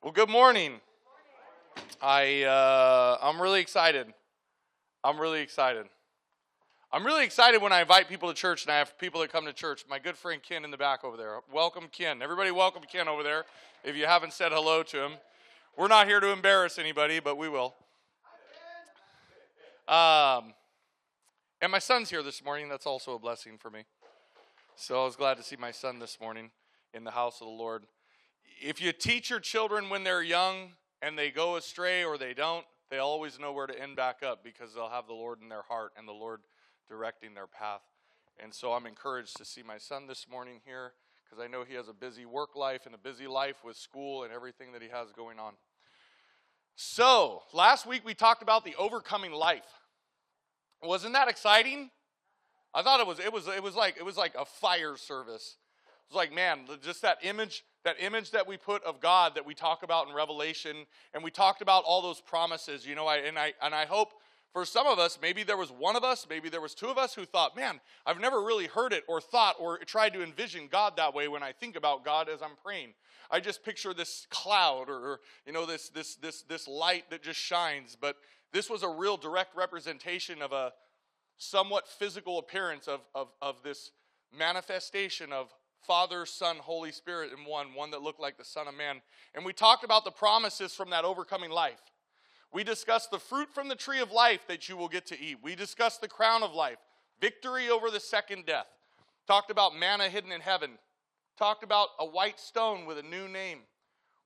Well, good morning. I'm really excited. I'm really excited when I invite people to church and I have people that come to church. My good friend Ken in the back over there. Welcome, Ken. Everybody welcome Ken over there if you haven't said hello to him. We're not here to embarrass anybody, but we will. And my son's here this morning. That's also a blessing for me. So I was glad to see my son this morning in the house of the Lord. If you teach your children when they're young and they go astray or they don't, they always know where to end back up because they'll have the Lord in their heart and the Lord directing their path. And so I'm encouraged to see my son this morning here because I know he has a busy work life and a busy life with school and everything that he has going on. So last week we talked about the overcoming life. Wasn't that exciting? I thought it was like a fire service. It was like, man, just that image that we put of God that we talk about in Revelation, and we talked about all those promises, you know, I hope for some of us, maybe there was one of us, maybe there was two of us who thought, man, I've never really heard it or thought or tried to envision God that way when I think about God as I'm praying. I just picture this cloud or you know, this light that just shines, but this was a real direct representation of a somewhat physical appearance of this manifestation of Father, Son, Holy Spirit in one that looked like the Son of Man. And we talked about the promises from that overcoming life. We discussed the fruit from the tree of life that you will get to eat. We discussed the crown of life, victory over the second death. Talked about manna hidden in heaven. Talked about a white stone with a new name.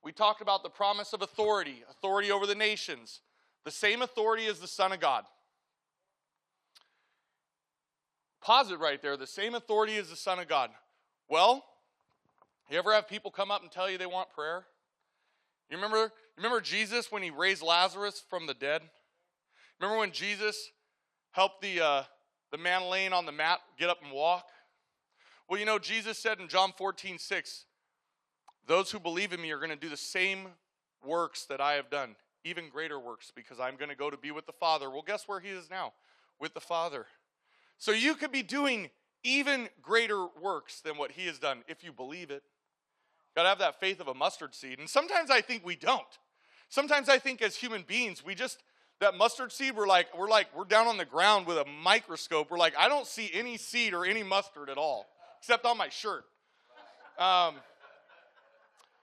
We talked about the promise of authority, authority over the nations, the same authority as the Son of God. Pause it right there, the same authority as the Son of God. Well, you ever have people come up and tell you they want prayer? You remember Jesus when he raised Lazarus from the dead? Remember when Jesus helped the man laying on the mat get up and walk? Well, you know, Jesus said in John 14:6, those who believe in me are going to do the same works that I have done, even greater works, because I'm going to go to be with the Father. Well, guess where he is now? With the Father. So you could be doing even greater works than what he has done, if you believe it. Got to have that faith of a mustard seed. And sometimes I think we don't. Sometimes I think as human beings, we just, that mustard seed, we're down on the ground with a microscope. We're like, I don't see any seed or any mustard at all, except on my shirt.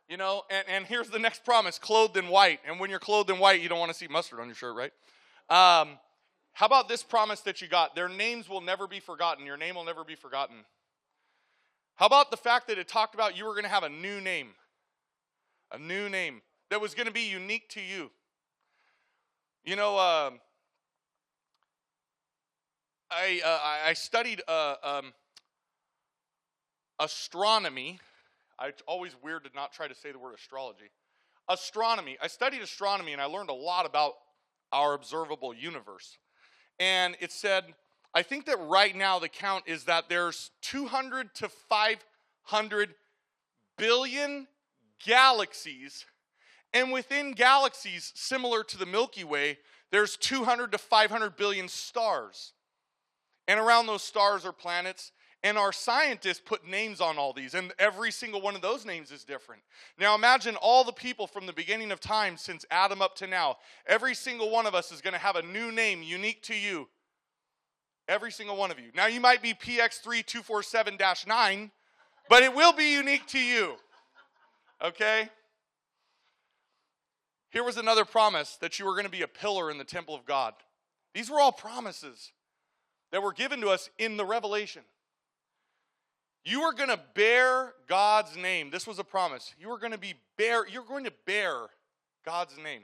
You know, and here's the next promise, clothed in white. And when you're clothed in white, you don't want to see mustard on your shirt, right? How about this promise that you got? Their names will never be forgotten. Your name will never be forgotten. How about the fact that it talked about you were going to have a new name that was going to be unique to you? You know, I studied astronomy. It's always weird to not try to say the word astrology. Astronomy. I studied astronomy, and I learned a lot about our observable universe. And it said, I think that right now the count is that there's 200 to 500 billion galaxies. And within galaxies, similar to the Milky Way, there's 200 to 500 billion stars. And around those stars are planets. And our scientists put names on all these. And every single one of those names is different. Now imagine all the people from the beginning of time since Adam up to now. Every single one of us is going to have a new name unique to you. Every single one of you. Now you might be PX3247-9, but it will be unique to you. Okay? Here was another promise that you were going to be a pillar in the temple of God. These were all promises that were given to us in the Revelation. You are going to bear God's name. This was a promise. You're going to bear God's name.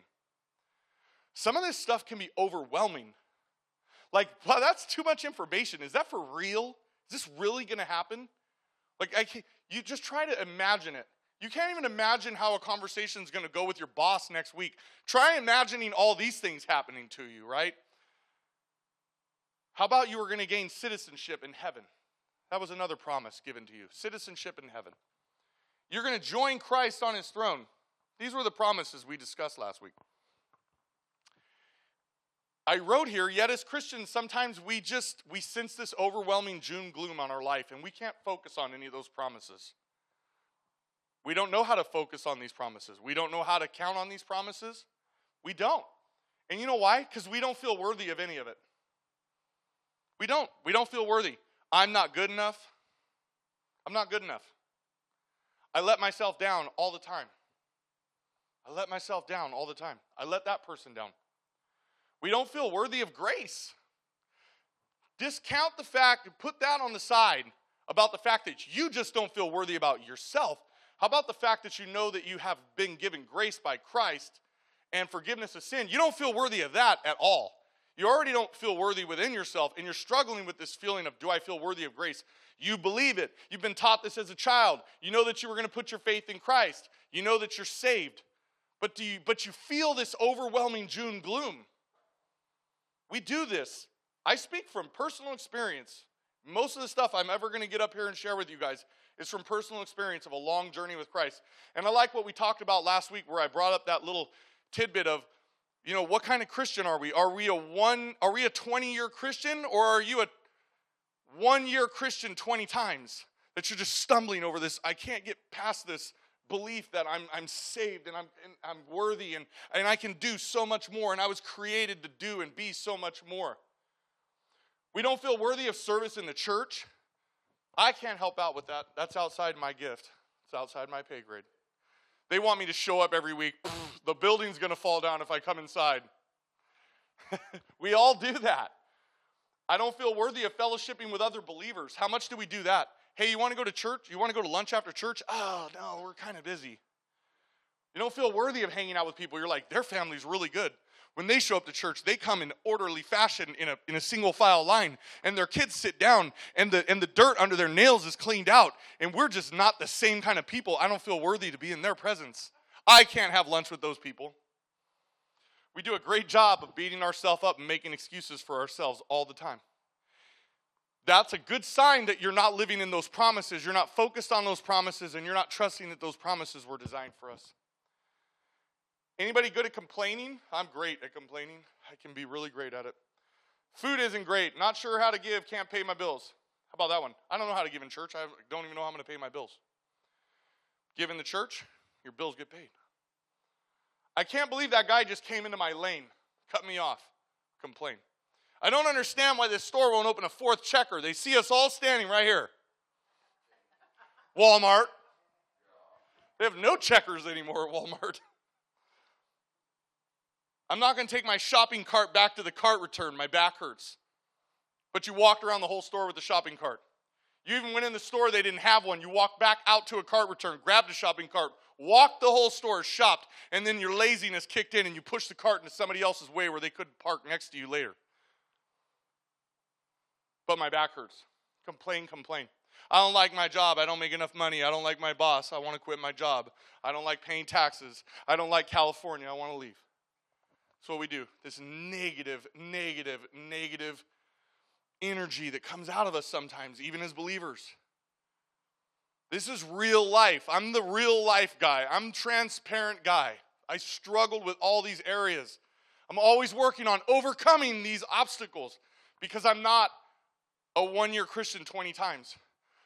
Some of this stuff can be overwhelming. Like, wow, that's too much information. Is that for real? Is this really going to happen? Like, you just try to imagine it. You can't even imagine how a conversation is going to go with your boss next week. Try imagining all these things happening to you, right? How about you are going to gain citizenship in heaven? That was another promise given to you. Citizenship in heaven. You're going to join Christ on his throne. These were the promises we discussed last week. I wrote here, yet as Christians, sometimes we sense this overwhelming doom gloom on our life, and we can't focus on any of those promises. We don't know how to focus on these promises. We don't know how to count on these promises. We don't. And you know why? Because we don't feel worthy of any of it. We don't. We don't feel worthy. I'm not good enough. I'm not good enough. I let myself down all the time. I let myself down all the time. I let that person down. We don't feel worthy of grace. Discount the fact and put that on the side about the fact that you just don't feel worthy about yourself. How about the fact that you know that you have been given grace by Christ and forgiveness of sin? You don't feel worthy of that at all. You already don't feel worthy within yourself, and you're struggling with this feeling of, do I feel worthy of grace? You believe it. You've been taught this as a child. You know that you were going to put your faith in Christ. You know that you're saved. But you feel this overwhelming June gloom. We do this. I speak from personal experience. Most of the stuff I'm ever going to get up here and share with you guys is from personal experience of a long journey with Christ. And I like what we talked about last week where I brought up that little tidbit of, you know, what kind of Christian are we? Are we a 20-year Christian, or are you a one-year Christian 20 times that you're just stumbling over this? I can't get past this belief that I'm saved and I'm worthy and I can do so much more, and I was created to do and be so much more. We don't feel worthy of service in the church. I can't help out with that. That's outside my gift. It's outside my pay grade. They want me to show up every week. The building's going to fall down if I come inside. We all do that. I don't feel worthy of fellowshipping with other believers. How much do we do that? Hey, you want to go to church? You want to go to lunch after church? Oh, no, we're kind of busy. You don't feel worthy of hanging out with people. You're like, their family's really good. When they show up to church, they come in orderly fashion in a single file line, and their kids sit down, and the dirt under their nails is cleaned out, and we're just not the same kind of people. I don't feel worthy to be in their presence. I can't have lunch with those people. We do a great job of beating ourselves up and making excuses for ourselves all the time. That's a good sign that you're not living in those promises, you're not focused on those promises, and you're not trusting that those promises were designed for us. Anybody good at complaining? I'm great at complaining. I can be really great at it. Food isn't great. Not sure how to give. Can't pay my bills. How about that one? I don't know how to give in church. I don't even know how I'm going to pay my bills. Give in the church, your bills get paid. I can't believe that guy just came into my lane, cut me off, complain. I don't understand why this store won't open a fourth checker. They see us all standing right here. Walmart. They have no checkers anymore at Walmart. I'm not going to take my shopping cart back to the cart return. My back hurts. But you walked around the whole store with the shopping cart. You even went in the store, they didn't have one. You walked back out to a cart return, grabbed a shopping cart, walked the whole store, shopped, and then your laziness kicked in and you pushed the cart into somebody else's way where they couldn't park next to you later. But my back hurts. Complain, complain. I don't like my job. I don't make enough money. I don't like my boss. I want to quit my job. I don't like paying taxes. I don't like California. I want to leave. That's what we do. This negative energy that comes out of us sometimes, even as believers. This is real life. I'm the real life guy. I'm transparent guy. I struggled with all these areas. I'm always working on overcoming these obstacles because I'm not a one-year Christian 20 times.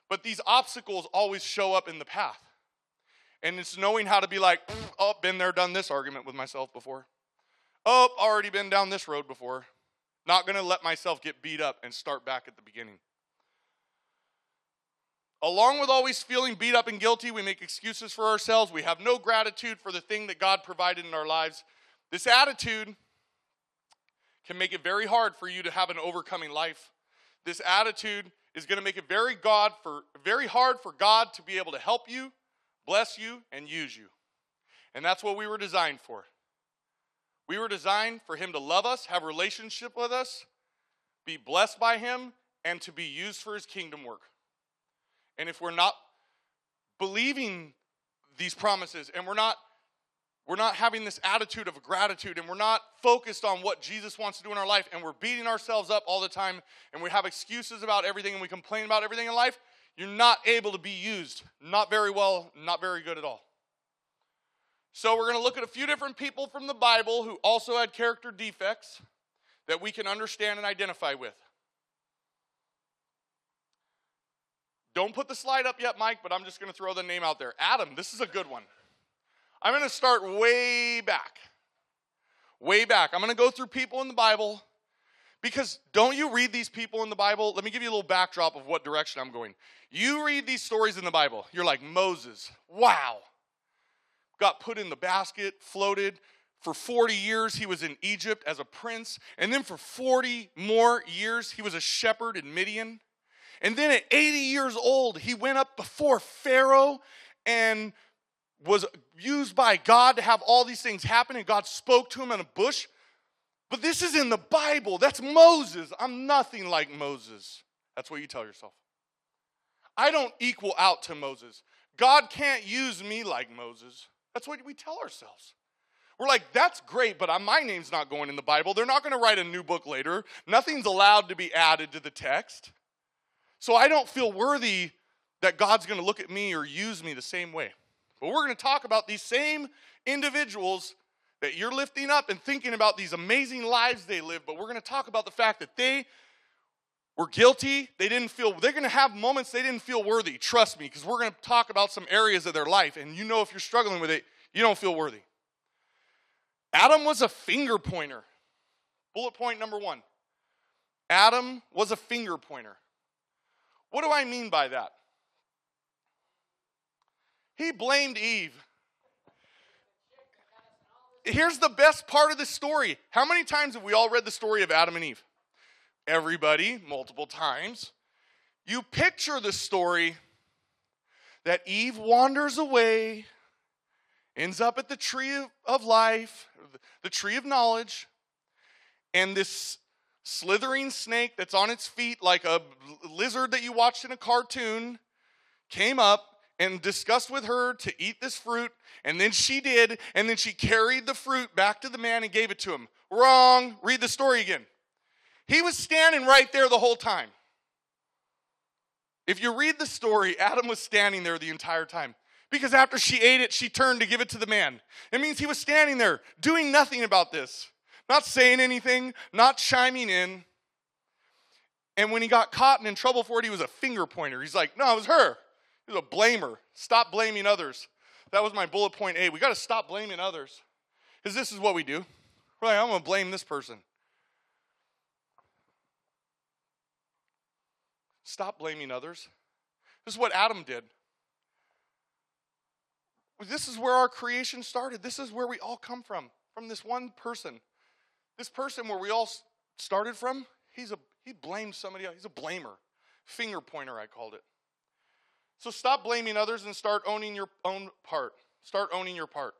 But these obstacles always show up in the path. And it's knowing how to be like, oh, been there, done this argument with myself before. Oh, already been down this road before. Not going to let myself get beat up and start back at the beginning. Along with always feeling beat up and guilty, we make excuses for ourselves. We have no gratitude for the thing that God provided in our lives. This attitude can make it very hard for you to have an overcoming life. This attitude is going to make it very hard for God to be able to help you, bless you, and use you. And that's what we were designed for. We were designed for him to love us, have a relationship with us, be blessed by him, and to be used for his kingdom work. And if we're not believing these promises, and we're not having this attitude of gratitude, and we're not focused on what Jesus wants to do in our life, and we're beating ourselves up all the time, and we have excuses about everything, and we complain about everything in life, you're not able to be used. Not very well, not very good at all. So we're going to look at a few different people from the Bible who also had character defects that we can understand and identify with. Don't put the slide up yet, Mike, but I'm just going to throw the name out there. Adam, this is a good one. I'm going to start way back. Way back. I'm going to go through people in the Bible because don't you read these people in the Bible? Let me give you a little backdrop of what direction I'm going. You read these stories in the Bible. You're like, Moses, wow. Got put in the basket, floated. For 40 years, he was in Egypt as a prince. And then for 40 more years, he was a shepherd in Midian. And then at 80 years old, he went up before Pharaoh and was used by God to have all these things happen, and God spoke to him in a bush. But this is in the Bible. That's Moses. I'm nothing like Moses. That's what you tell yourself. I don't equal out to Moses. God can't use me like Moses. That's what we tell ourselves. We're like, that's great, but my name's not going in the Bible. They're not going to write a new book later. Nothing's allowed to be added to the text. So I don't feel worthy that God's going to look at me or use me the same way. But we're going to talk about these same individuals that you're lifting up and thinking about these amazing lives they live. But we're going to talk about the fact that they were guilty. They're going to have moments they didn't feel worthy. Trust me, because we're going to talk about some areas of their life. And you know if you're struggling with it, you don't feel worthy. Adam was a finger pointer. Bullet point number one. Adam was a finger pointer. What do I mean by that? He blamed Eve. Here's the best part of the story. How many times have we all read the story of Adam and Eve? Everybody, multiple times. You picture the story that Eve wanders away, ends up at the tree of life, the tree of knowledge, and this slithering snake that's on its feet like a lizard that you watched in a cartoon came up and discussed with her to eat this fruit, and then she did, and then she carried the fruit back to the man and gave it to him. Wrong. Read the story again. He was standing right there the whole time. If you read the story, Adam was standing there the entire time because after she ate it, she turned to give it to the man. It means he was standing there doing nothing about this, not saying anything, not chiming in. And when he got caught and in trouble for it, he was a finger pointer. He's like, no, it was her. He's a blamer. Stop blaming others. That was my bullet point A. We got to stop blaming others. Because this is what we do. We're like, I'm going to blame this person. Stop blaming others. This is what Adam did. This is where our creation started. This is where we all come from this one person. This person where we all started from, he blamed somebody else. He's a blamer. Finger pointer, I called it. So stop blaming others and start owning your own part. Start owning your part.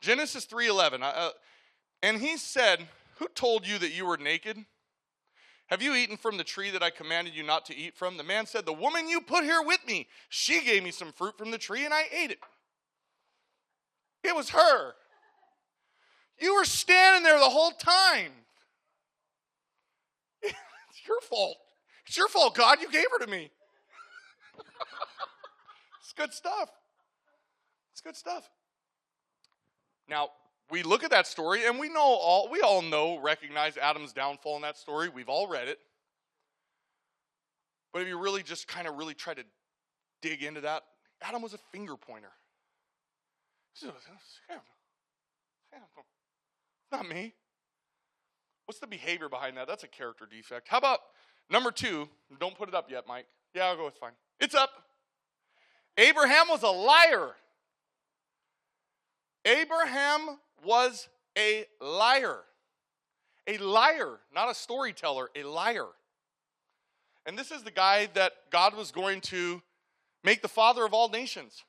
Genesis 3:11. And he said, who told you that you were naked? Have you eaten from the tree that I commanded you not to eat from? The man said, the woman you put here with me, she gave me some fruit from the tree and I ate it. It was her. You were standing there the whole time. It's your fault. It's your fault, God. You gave her to me. It's good stuff. It's good stuff. Now, we look at that story, and we all recognize Adam's downfall in that story. We've all read it. But if you really just kind of really try to dig into that, Adam was a finger pointer. Not me. What's the behavior behind that? That's a character defect. How about number two? Don't put it up yet, Mike. Yeah, I'll go. It's fine. It's up. Abraham was a liar. Abraham was a liar. A liar, not a storyteller, a liar. And this is the guy that God was going to make the father of all nations.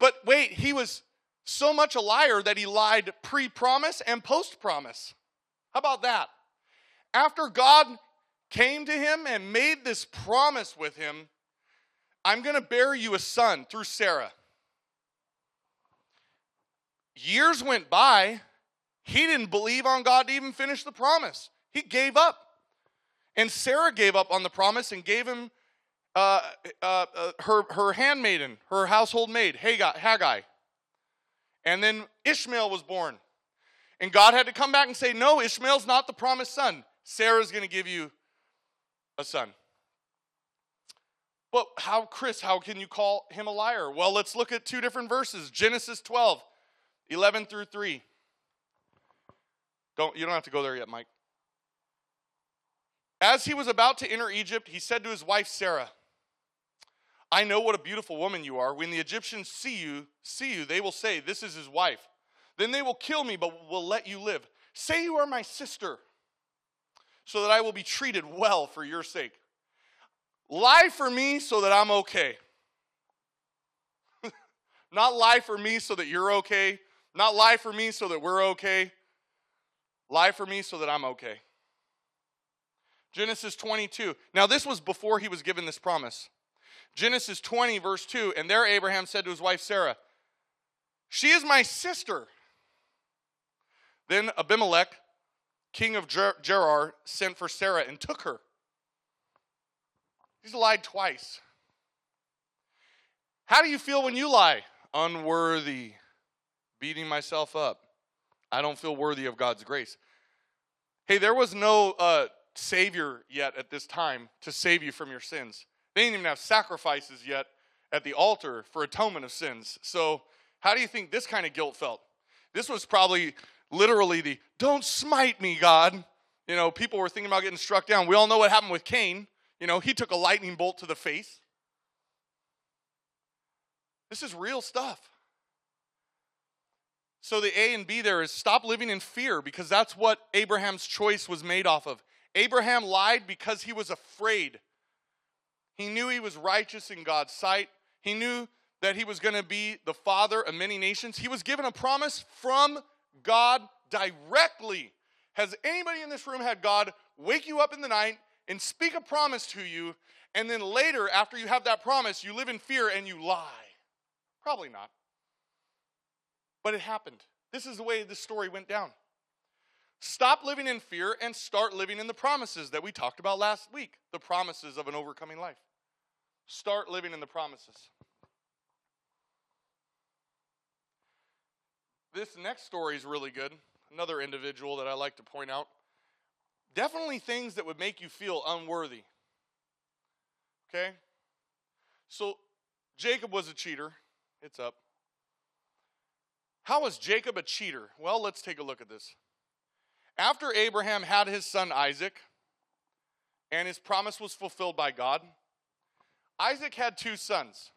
But wait, he was so much a liar that he lied pre-promise and post-promise. How about that? After God came to him and made this promise with him, I'm going to bear you a son through Sarah. Years went by. He didn't believe on God to even finish the promise. He gave up. And Sarah gave up on the promise and gave him her handmaiden, her household maid, Haggai. And then Ishmael was born. And God had to come back and say, no, Ishmael's not the promised son. Sarah's going to give you a son. Well, Chris, how can you call him a liar? Well, let's look at two different verses. Genesis 12, 11 through 3. You don't have to go there yet, Mike. As he was about to enter Egypt, he said to his wife Sarah, I know what a beautiful woman you are. When the Egyptians see you, they will say, this is his wife. Then they will kill me, but will let you live. Say you are my sister, so that I will be treated well for your sake. Lie for me so that I'm okay. Not lie for me so that you're okay. Not lie for me so that we're okay. Lie for me so that I'm okay. Genesis 22. Now this was before he was given this promise. Genesis 20 verse 2. And there Abraham said to his wife Sarah, she is my sister. Then Abimelech, king of Gerar, sent for Sarah and took her. He's lied twice. How do you feel when you lie? Unworthy. Beating myself up. I don't feel worthy of God's grace. Hey, there was no Savior yet at this time to save you from your sins. They didn't even have sacrifices yet at the altar for atonement of sins. So how do you think this kind of guilt felt? This was probably literally the, don't smite me, God. You know, people were thinking about getting struck down. We all know what happened with Cain. You know, he took a lightning bolt to the face. This is real stuff. So the A and B there is stop living in fear, because that's what Abraham's choice was made off of. Abraham lied because he was afraid. He knew he was righteous in God's sight. He knew that he was going to be the father of many nations. He was given a promise from God directly. Has anybody in this room had God wake you up in the night and speak a promise to you, and then later, after you have that promise, you live in fear and you lie? Probably not. But it happened. This is the way this story went down. Stop living in fear and start living in the promises that we talked about last week, the promises of an overcoming life. Start living in the promises. This next story is really good. Another individual that I like to point out. Definitely things that would make you feel unworthy. Okay? So, Jacob was a cheater. It's up. How was Jacob a cheater? Well, let's take a look at this. After Abraham had his son Isaac, and his promise was fulfilled by God, Isaac had two sons.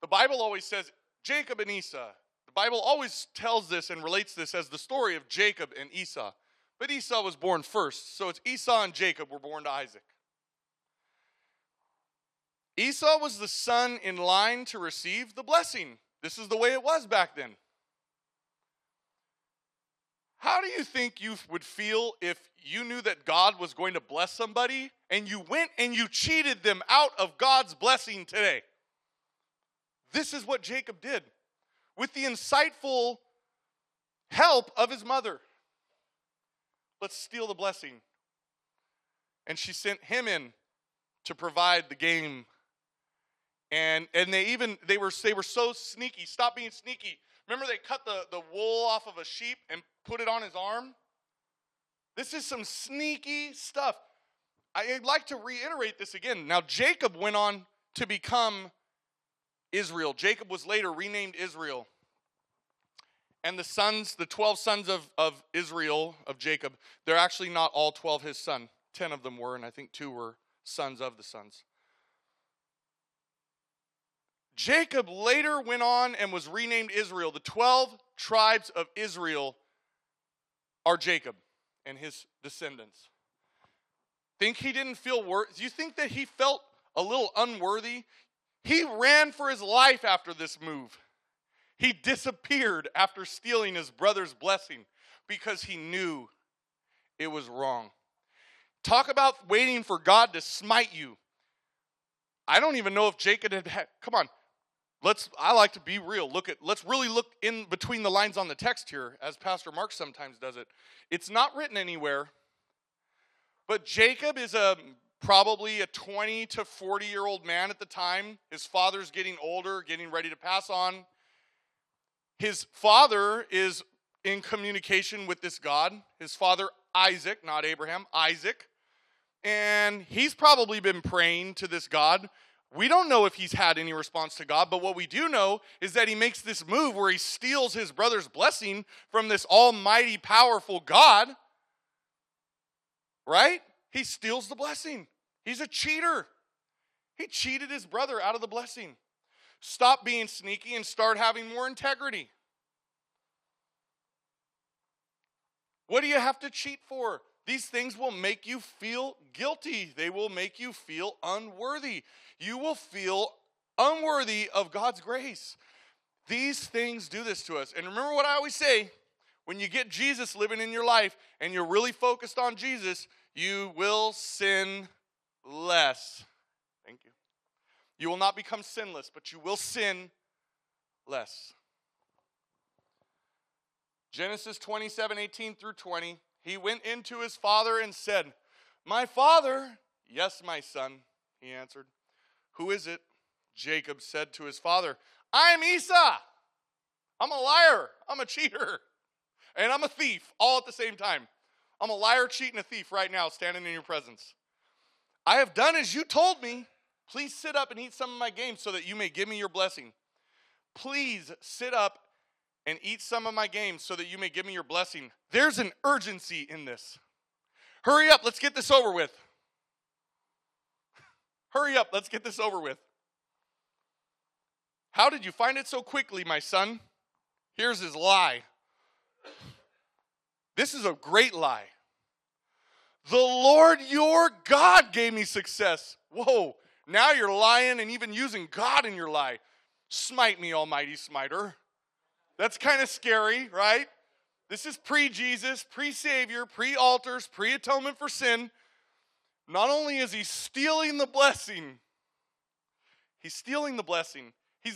The Bible always says Jacob and Esau. The Bible always tells this and relates this as the story of Jacob and Esau. But Esau was born first, so it's Esau and Jacob were born to Isaac. Esau was the son in line to receive the blessing. This is the way it was back then. How do you think you would feel if you knew that God was going to bless somebody and you went and you cheated them out of God's blessing today? This is what Jacob did with the insightful help of his mother. Let's steal the blessing. And she sent him in to provide the game. And they were so sneaky. Stop being sneaky. Remember they cut the wool off of a sheep and put it on his arm? This is some sneaky stuff. I'd like to reiterate this again. Now Jacob went on to become Israel. Jacob was later renamed Israel. And the sons, the 12 sons of Israel, of Jacob, they're actually not all 12 his son. 10 of them were, and I think 2 were sons of the sons. Jacob later went on and was renamed Israel. The 12 tribes of Israel are Jacob and his descendants. Think he didn't feel worth? Do you think that he felt a little unworthy? He ran for his life after this move. He disappeared after stealing his brother's blessing because he knew it was wrong. Talk about waiting for God to smite you. I don't even know if Jacob had, come on, I like to be real. Let's really look in between the lines on the text here, as Pastor Mark sometimes does it. It's not written anywhere, but Jacob is probably a 20 to 40-year-old man at the time. His father's getting older, getting ready to pass on. His father is in communication with this God. His father, Isaac, not Abraham, Isaac. and he's probably been praying to this God. We don't know if he's had any response to God, but what we do know is that he makes this move where he steals his brother's blessing from this almighty, powerful God, right? He steals the blessing. He's a cheater. He cheated his brother out of the blessing. Stop being sneaky and start having more integrity. What do you have to cheat for? These things will make you feel guilty. They will make you feel unworthy. You will feel unworthy of God's grace. These things do this to us. And remember what I always say, when you get Jesus living in your life and you're really focused on Jesus, you will sin less. Thank you. You will not become sinless, but you will sin less. Genesis 27:18-20, he went into his father and said, "My father." "Yes, my son," he answered. "Who is it?" Jacob said to his father, "I'm Esau. I'm a liar. I'm a cheater. And I'm a thief all at the same time. I'm a liar, cheat, and a thief right now standing in your presence. I have done as you told me. Please sit up and eat some of my game so that you may give me your blessing." Please sit up and eat some of my game so that you may give me your blessing. There's an urgency in this. Hurry up, let's get this over with. Hurry up, let's get this over with. "How did you find it so quickly, my son?" Here's his lie. This is a great lie. "The Lord your God gave me success." Whoa, now you're lying and even using God in your lie. "Smite me, almighty smiter." That's kind of scary, right? This is pre-Jesus, pre-Savior, pre-altars, pre-atonement for sin. Not only is he stealing the blessing, he's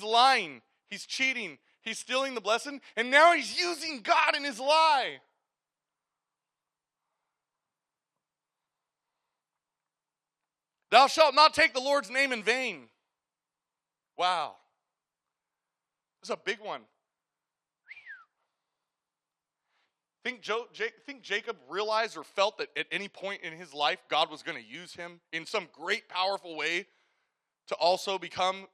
lying, he's cheating, he's stealing the blessing, and now he's using God in his lie. "Thou shalt not take the Lord's name in vain." Wow. This is a big one. Think Jacob realized or felt that at any point in his life God was going to use him in some great, powerful way to also become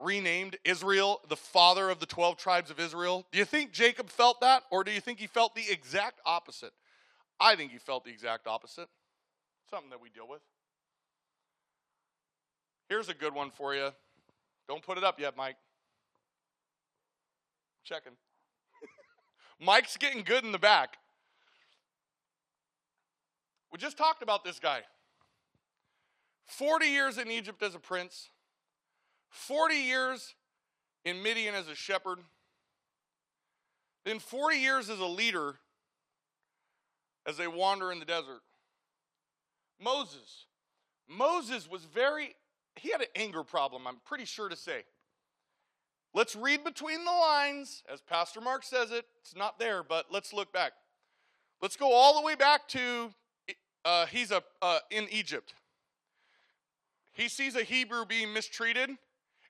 renamed Israel, the father of the 12 tribes of Israel? Do you think Jacob felt that, or do you think he felt the exact opposite? I think he felt the exact opposite. Something that we deal with. Here's a good one for you. Don't put it up yet, Mike. Checking. Mike's getting good in the back. We just talked about this guy. 40 years in Egypt as a prince. 40 years in Midian as a shepherd. Then 40 years as a leader as they wander in the desert. Moses was he had an anger problem, I'm pretty sure to say. Let's read between the lines. As Pastor Mark says it, it's not there, but let's look back. Let's go all the way back to in Egypt. He sees a Hebrew being mistreated,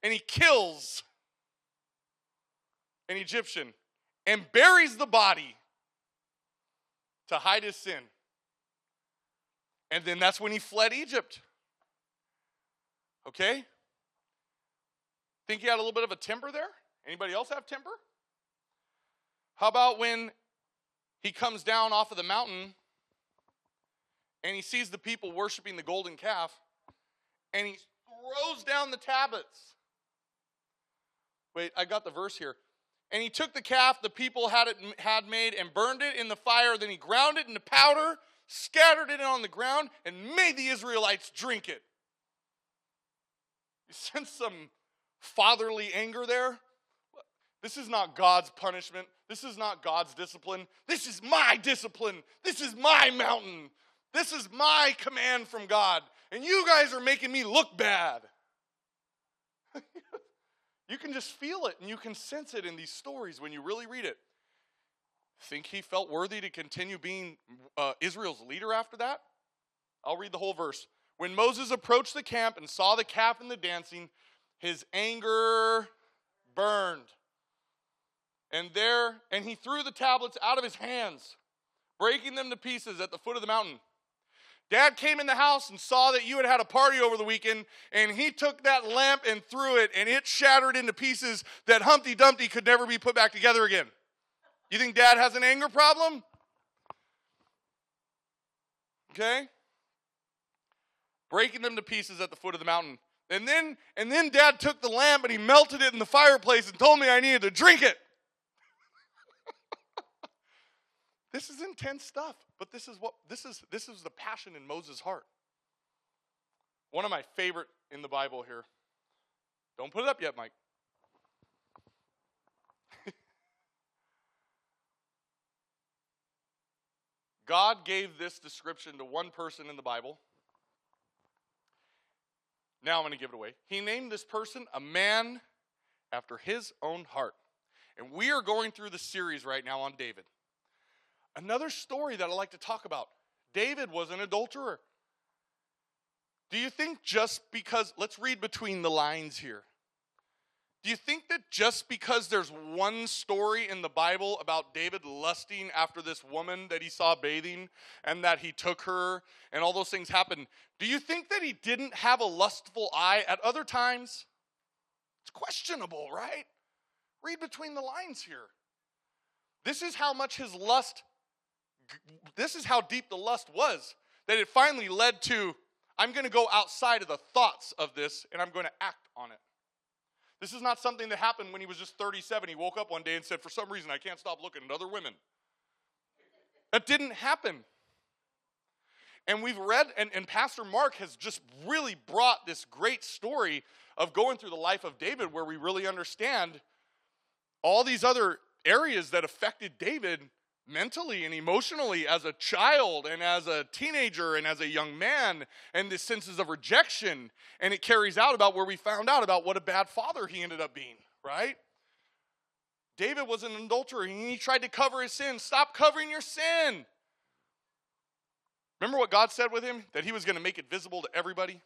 and he kills an Egyptian and buries the body to hide his sin. And then that's when he fled Egypt. Okay? Think he had a little bit of a temper there? Anybody else have temper? How about when he comes down off of the mountain and he sees the people worshiping the golden calf and he throws down the tablets? Wait, I got the verse here. And he took the calf the people had made and burned it in the fire. Then he ground it into powder, scattered it on the ground, and made the Israelites drink it. You sense some fatherly anger there? This is not God's punishment. This is not God's discipline. This is my discipline. This is my mountain. This is my command from God. And you guys are making me look bad. You can just feel it and you can sense it in these stories when you really read it. Think he felt worthy to continue being Israel's leader after that? I'll read the whole verse. When Moses approached the camp and saw the calf and the dancing, his anger burned. And he threw the tablets out of his hands, breaking them to pieces at the foot of the mountain. Dad came in the house and saw that you had had a party over the weekend, and he took that lamp and threw it, and it shattered into pieces that Humpty Dumpty could never be put back together again. You think Dad has an anger problem? Okay? Breaking them to pieces at the foot of the mountain. And then Dad took the lamp and he melted it in the fireplace and told me I needed to drink it. This is intense stuff, but this is the passion in Moses' heart. One of my favorite in the Bible here. Don't put it up yet, Mike. God gave this description to one person in the Bible. Now I'm going to give it away. He named this person a man after his own heart. And we are going through the series right now on David. Another story that I like to talk about. David was an adulterer. Do you think just because, let's read between the lines here. Do you think that just because there's one story in the Bible about David lusting after this woman that he saw bathing and that he took her and all those things happened, do you think that he didn't have a lustful eye at other times? It's questionable, right? Read between the lines here. This is how much his lust, this is how deep the lust was, that it finally led to, I'm going to go outside of the thoughts of this and I'm going to act on it. This is not something that happened when he was just 37. He woke up one day and said, for some reason, I can't stop looking at other women. That didn't happen. And we've read, and Pastor Mark has just really brought this great story of going through the life of David where we really understand all these other areas that affected David mentally and emotionally as a child and as a teenager and as a young man, and the senses of rejection, and it carries out about where we found out about what a bad father he ended up being, right? David was an adulterer, and he tried to cover his sin. Stop covering your sin. Remember what God said with him? That he was going to make it visible to everybody?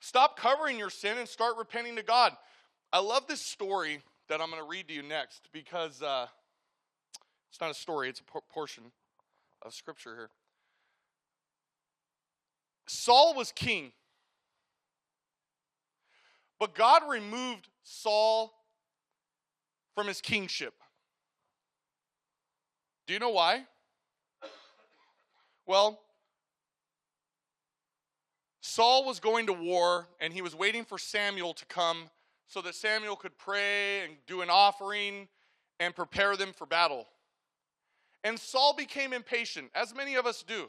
Stop covering your sin and start repenting to God. I love this story that I'm going to read to you next because it's not a story, it's a portion of scripture here. Saul was king, but God removed Saul from his kingship. Do you know why? Well, Saul was going to war, and he was waiting for Samuel to come so that Samuel could pray and do an offering and prepare them for battle. And Saul became impatient, as many of us do.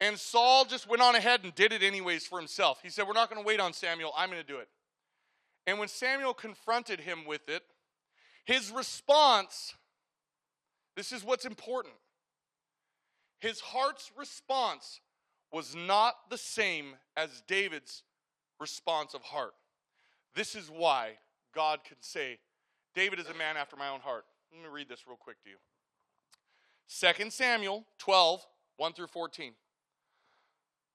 And Saul just went on ahead and did it anyways for himself. He said, we're not going to wait on Samuel. I'm going to do it. And when Samuel confronted him with it, his response, this is what's important. His heart's response was not the same as David's response of heart. This is why God could say, David is a man after my own heart. Let me read this real quick to you. 2 Samuel 12, 1 through 14.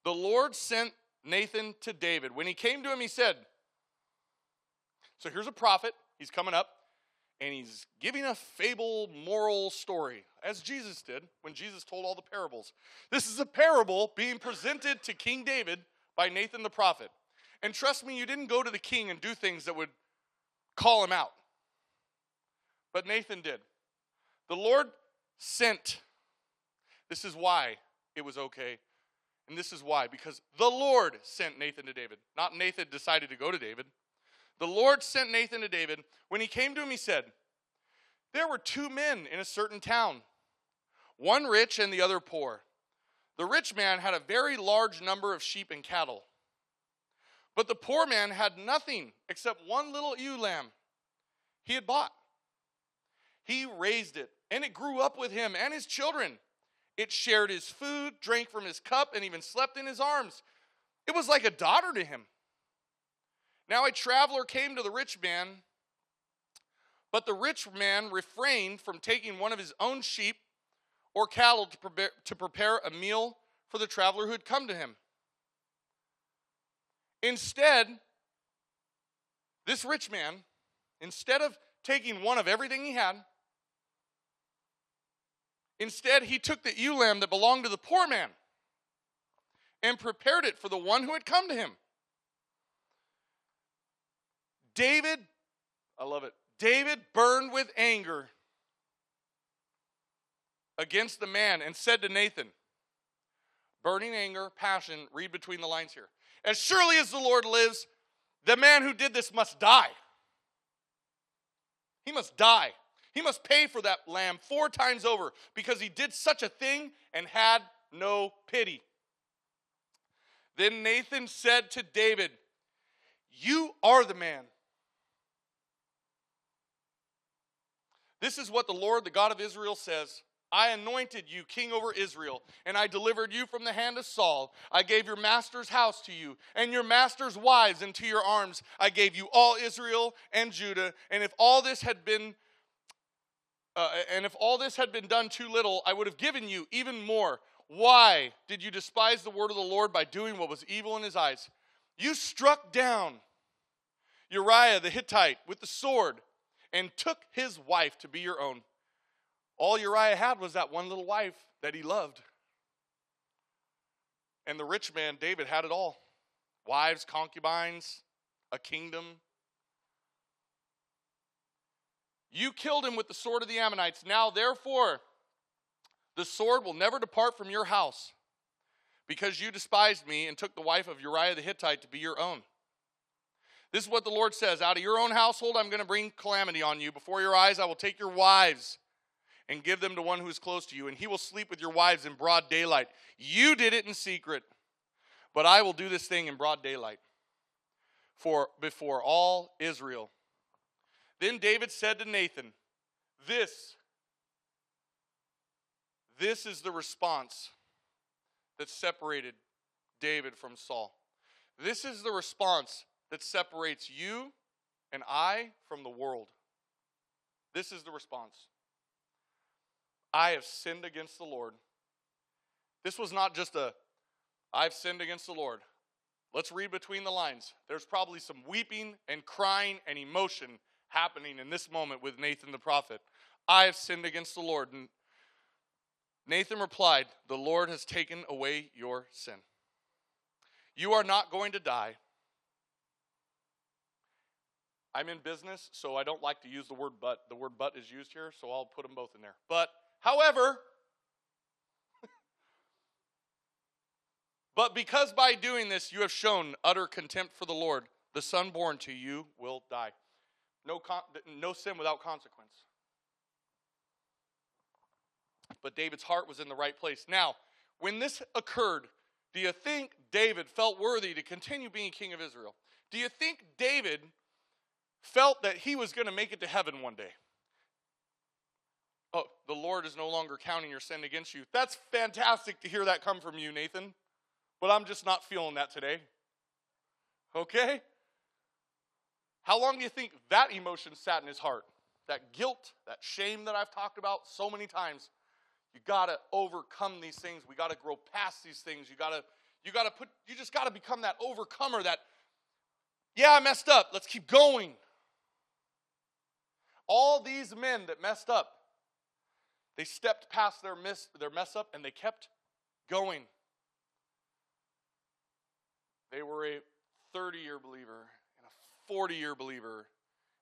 The Lord sent Nathan to David. When he came to him, he said, so here's a prophet. He's coming up, and he's giving a fable moral story, as Jesus did when Jesus told all the parables. This is a parable being presented to King David by Nathan the prophet. And trust me, you didn't go to the king and do things that would call him out. But Nathan did. The Lord sent. This is why it was okay. And this is why. Because the Lord sent Nathan to David. Not Nathan decided to go to David. The Lord sent Nathan to David. When he came to him, he said, there were two men in a certain town, one rich and the other poor. The rich man had a very large number of sheep and cattle. But the poor man had nothing except one little ewe lamb he had bought. He raised it, and it grew up with him and his children. It shared his food, drank from his cup, and even slept in his arms. It was like a daughter to him. Now a traveler came to the rich man, but the rich man refrained from taking one of his own sheep or cattle to prepare a meal for the traveler who had come to him. This rich man, instead of taking one of everything he had, Instead, he took the ewe lamb that belonged to the poor man and prepared it for the one who had come to him. David, I love it, David burned with anger against the man and said to Nathan, burning anger, passion, read between the lines here. As surely as the Lord lives, the man who did this must die. He must die. He must pay for that lamb 4 times over because he did such a thing and had no pity. Then Nathan said to David, you are the man. This is what the Lord, the God of Israel, says. I anointed you king over Israel, and I delivered you from the hand of Saul. I gave your master's house to you, and your master's wives into your arms. I gave you all Israel and Judah, and if all this had been done too little, I would have given you even more. Why did you despise the word of the Lord by doing what was evil in his eyes? You struck down Uriah the Hittite with the sword and took his wife to be your own. All Uriah had was that one little wife that he loved. And the rich man, David, had it all. Wives, concubines, a kingdom. You killed him with the sword of the Ammonites. Now, therefore, the sword will never depart from your house, because you despised me and took the wife of Uriah the Hittite to be your own. This is what the Lord says. Out of your own household, I'm going to bring calamity on you. Before your eyes, I will take your wives and give them to one who is close to you, and he will sleep with your wives in broad daylight. You did it in secret, but I will do this thing in broad daylight for before all Israel. Then David said to Nathan, this is the response that separated David from Saul. This is the response that separates you and I from the world. This is the response. I have sinned against the Lord. This was not just I've sinned against the Lord. Let's read between the lines. There's probably some weeping and crying and emotion happening in this moment with Nathan the prophet. I have sinned against the Lord. And Nathan replied, the Lord has taken away your sin. You are not going to die. I'm in business, so I don't like to use the word but. The word but is used here, so I'll put them both in there. But because by doing this you have shown utter contempt for the Lord, the son born to you will die. No sin without consequence. But David's heart was in the right place. Now, when this occurred, do you think David felt worthy to continue being king of Israel? Do you think David felt that he was going to make it to heaven one day? Oh, the Lord is no longer counting your sin against you. That's fantastic to hear that come from you, Nathan. But I'm just not feeling that today. Okay? How long do you think that emotion sat in his heart? That guilt, that shame that I've talked about so many times. You gotta overcome these things. We gotta grow past these things. You just gotta become that overcomer, that, yeah, I messed up. Let's keep going. All these men that messed up, they stepped past their mess up and they kept going. They were a 30-year believer and a 40-year believer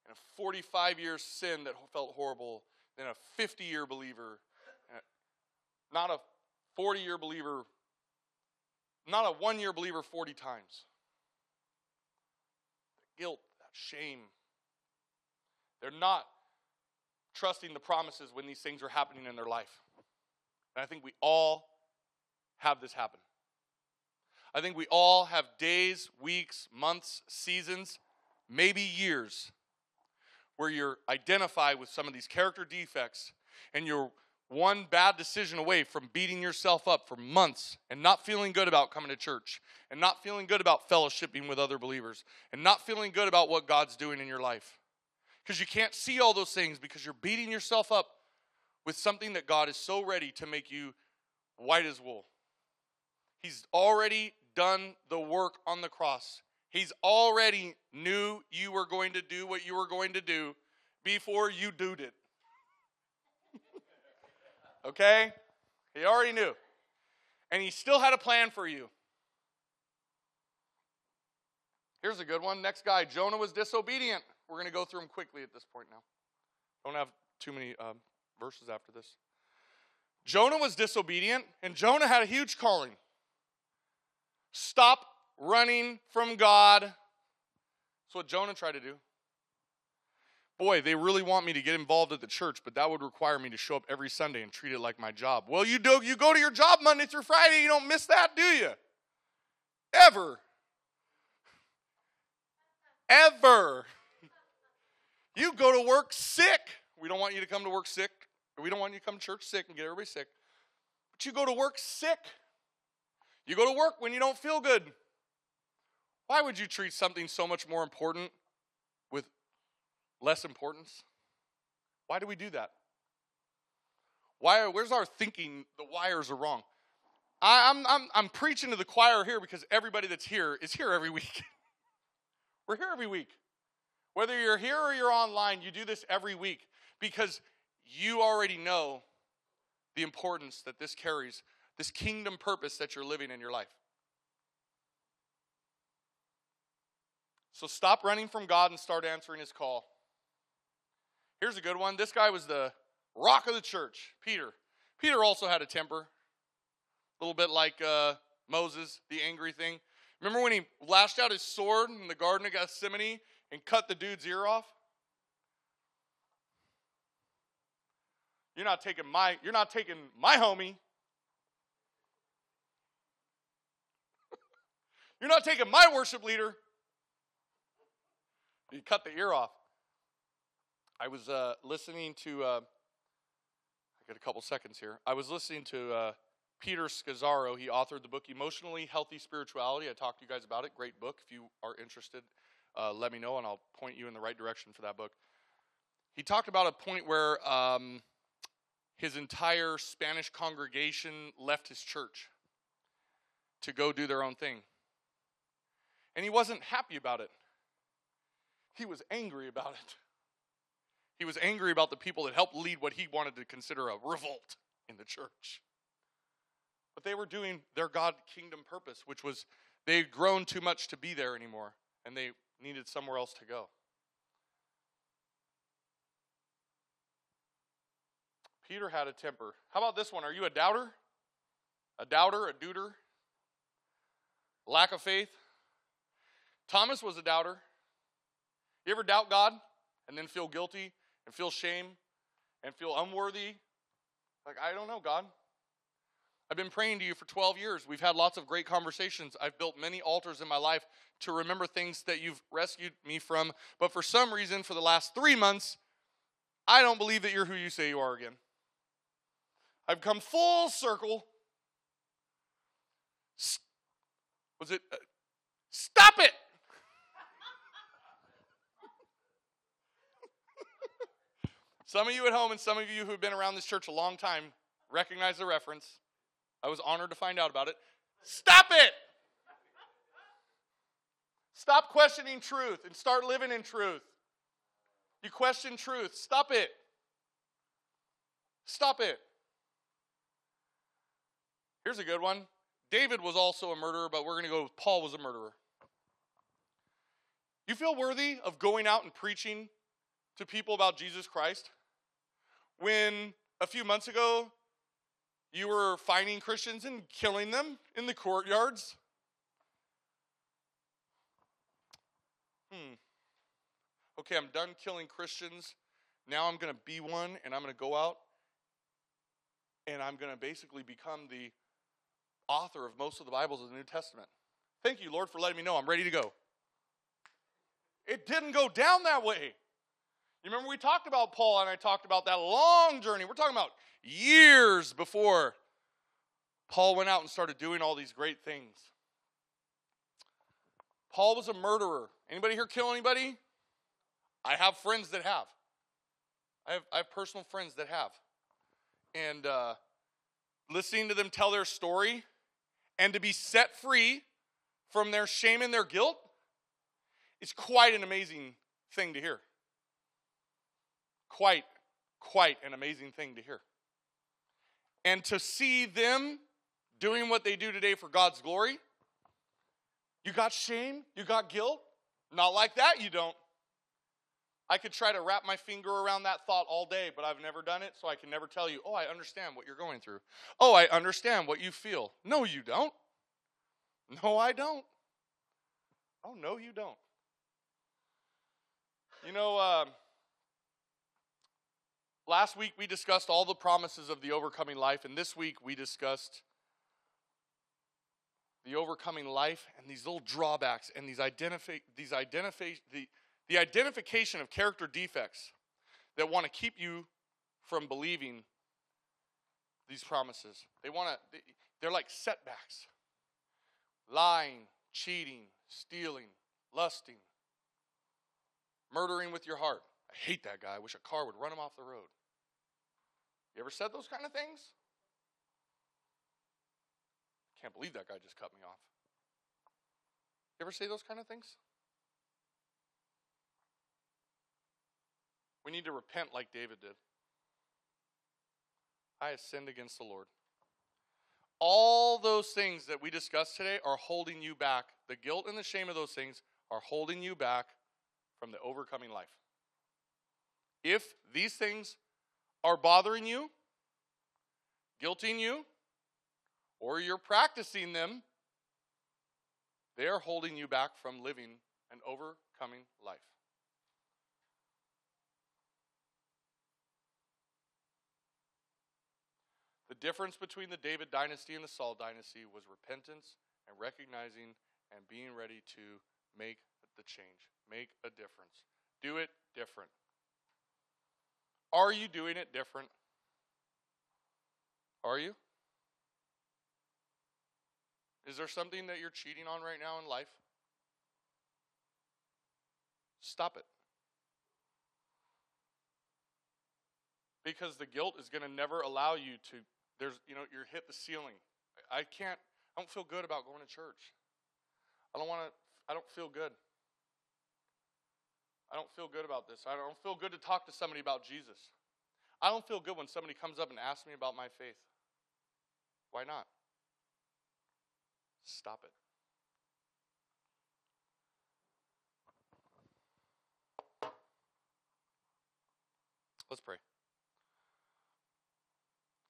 and a 45-year sin that felt horrible, then a 50-year believer, not a 40-year believer, not a 1-year believer 40 times. The guilt, that shame. They're not trusting the promises when these things are happening in their life. And I think we all have this happen. I think we all have days, weeks, months, seasons, maybe years, where you're identified with some of these character defects and you're one bad decision away from beating yourself up for months and not feeling good about coming to church and not feeling good about fellowshipping with other believers and not feeling good about what God's doing in your life. Because you can't see all those things because you're beating yourself up with something that God is so ready to make you white as wool. He's already done the work on the cross. He's already knew you were going to do what you were going to do before you did it. okay? He already knew. And he still had a plan for you. Here's a good one. Next guy, Jonah was disobedient. We're going to go through them quickly at this point now. Don't have too many verses after this. Jonah was disobedient, and Jonah had a huge calling. Stop running from God. That's what Jonah tried to do. Boy, they really want me to get involved at the church, but that would require me to show up every Sunday and treat it like my job. Well, you do. You go to your job Monday through Friday. You don't miss that, do you? Ever. You go to work sick. We don't want you to come to work sick. We don't want you to come to church sick and get everybody sick. But you go to work sick. You go to work when you don't feel good. Why would you treat something so much more important with less importance? Why do we do that? Where's our thinking? The wires are wrong. I'm preaching to the choir here because everybody that's here is here every week. We're here every week. Whether you're here or you're online, you do this every week because you already know the importance that this carries, this kingdom purpose that you're living in your life. So stop running from God and start answering his call. Here's a good one. This guy was the rock of the church, Peter. Peter also had a temper, a little bit like Moses, the angry thing. Remember when he lashed out his sword in the Garden of Gethsemane and cut the dude's ear off? You're not taking my homie. You're not taking my worship leader. He cut the ear off. I was listening to, I got a couple seconds here. I was listening to Peter Scazzaro. He authored the book Emotionally Healthy Spirituality. I talked to you guys about it. Great book. If you are interested, let me know and I'll point you in the right direction for that book. He talked about a point where his entire Spanish congregation left his church to go do their own thing. And he wasn't happy about it. He was angry about it. He was angry about the people that helped lead what he wanted to consider a revolt in the church. But they were doing their God kingdom purpose, which was they'd grown too much to be there anymore, and they needed somewhere else to go. Peter had a temper. How about this one? Are you a doubter? A doubter, a duder? Lack of faith? Thomas was a doubter. You ever doubt God and then feel guilty and feel shame and feel unworthy? Like, I don't know, God. I've been praying to you for 12 years. We've had lots of great conversations. I've built many altars in my life to remember things that you've rescued me from. But for some reason, for the last 3 months, I don't believe that you're who you say you are again. I've come full circle. Stop it! Some of you at home and some of you who have been around this church a long time recognize the reference. I was honored to find out about it. Stop it! Stop questioning truth and start living in truth. You question truth. Stop it. Stop it. Here's a good one. David was also a murderer, but we're going to go with Paul was a murderer. You feel worthy of going out and preaching to people about Jesus Christ? When a few months ago, you were finding Christians and killing them in the courtyards? Okay, I'm done killing Christians. Now I'm going to be one, and I'm going to go out, and I'm going to basically become the author of most of the Bibles of the New Testament. Thank you, Lord, for letting me know. I'm ready to go. It didn't go down that way. You remember we talked about Paul, and I talked about that long journey. We're talking about years before Paul went out and started doing all these great things. Paul was a murderer. Anybody here kill anybody? I have friends that have. I have personal friends that have. And listening to them tell their story and to be set free from their shame and their guilt is quite an amazing thing to hear. Quite an amazing thing to hear. and to see them doing what they do today for God's glory. You got shame? You got guilt? Not like that, you don't. I could try to wrap my finger around that thought all day, but I've never done it, so I can never tell you, oh, I understand what you're going through. Oh, I understand what you feel. No, you don't. No, I don't. Oh, no, you don't. You know, last week we discussed all the promises of the overcoming life, and this week we discussed the overcoming life and these little drawbacks and the identification of character defects that want to keep you from believing these promises. They're like setbacks. Lying, cheating, stealing, lusting, murdering with your heart. I hate that guy. I wish a car would run him off the road. You ever said those kind of things? Can't believe that guy just cut me off. You ever say those kind of things? We need to repent like David did. I have sinned against the Lord. All those things that we discussed today are holding you back. The guilt and the shame of those things are holding you back from the overcoming life. If these things are bothering you, guilting you, or you're practicing them, they're holding you back from living an overcoming life. The difference between the David dynasty and the Saul dynasty was repentance and recognizing and being ready to make the change, make a difference. Do it different. Are you doing it different? Are you? Is there something that you're cheating on right now in life? Stop it. Because the guilt is going to never allow you to, you're hit the ceiling. I don't feel good about going to church. I don't feel good. I don't feel good about this. I don't feel good to talk to somebody about Jesus. I don't feel good when somebody comes up and asks me about my faith. Why not? Stop it. Let's pray.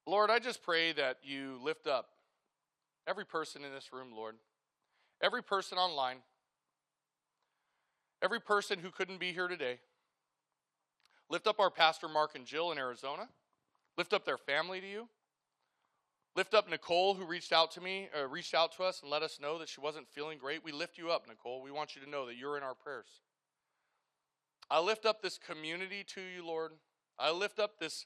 Lord, I just pray that you lift up every person in this room, Lord. Every person online. Every person who couldn't be here today. Lift up our pastor, Mark and Jill in Arizona. Lift up their family to you. Lift up Nicole, who reached out to us and let us know that she wasn't feeling great. We lift you up, Nicole. We want you to know that you're in our prayers. I lift up this community to you, Lord. I lift up this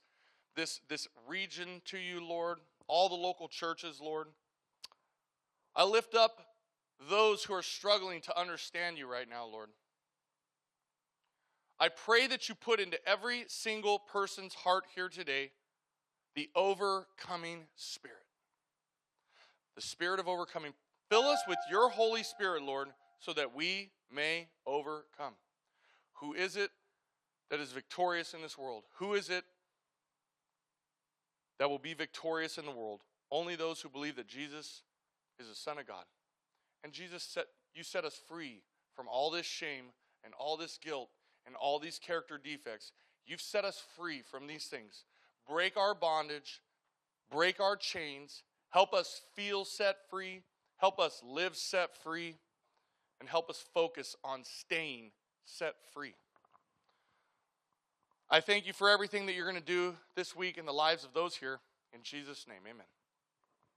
region to you, Lord. All the local churches, Lord. I lift up those who are struggling to understand you right now, Lord. I pray that you put into every single person's heart here today the overcoming spirit. The spirit of overcoming. Fill us with your Holy Spirit, Lord, so that we may overcome. Who is it that is victorious in this world? Who is it that will be victorious in the world? Only those who believe that Jesus is the Son of God. And Jesus, you set us free from all this shame and all this guilt and all these character defects. You've set us free from these things. Break our bondage, break our chains, help us feel set free, help us live set free, and help us focus on staying set free. I thank you for everything that you're going to do this week in the lives of those here. In Jesus' name, amen.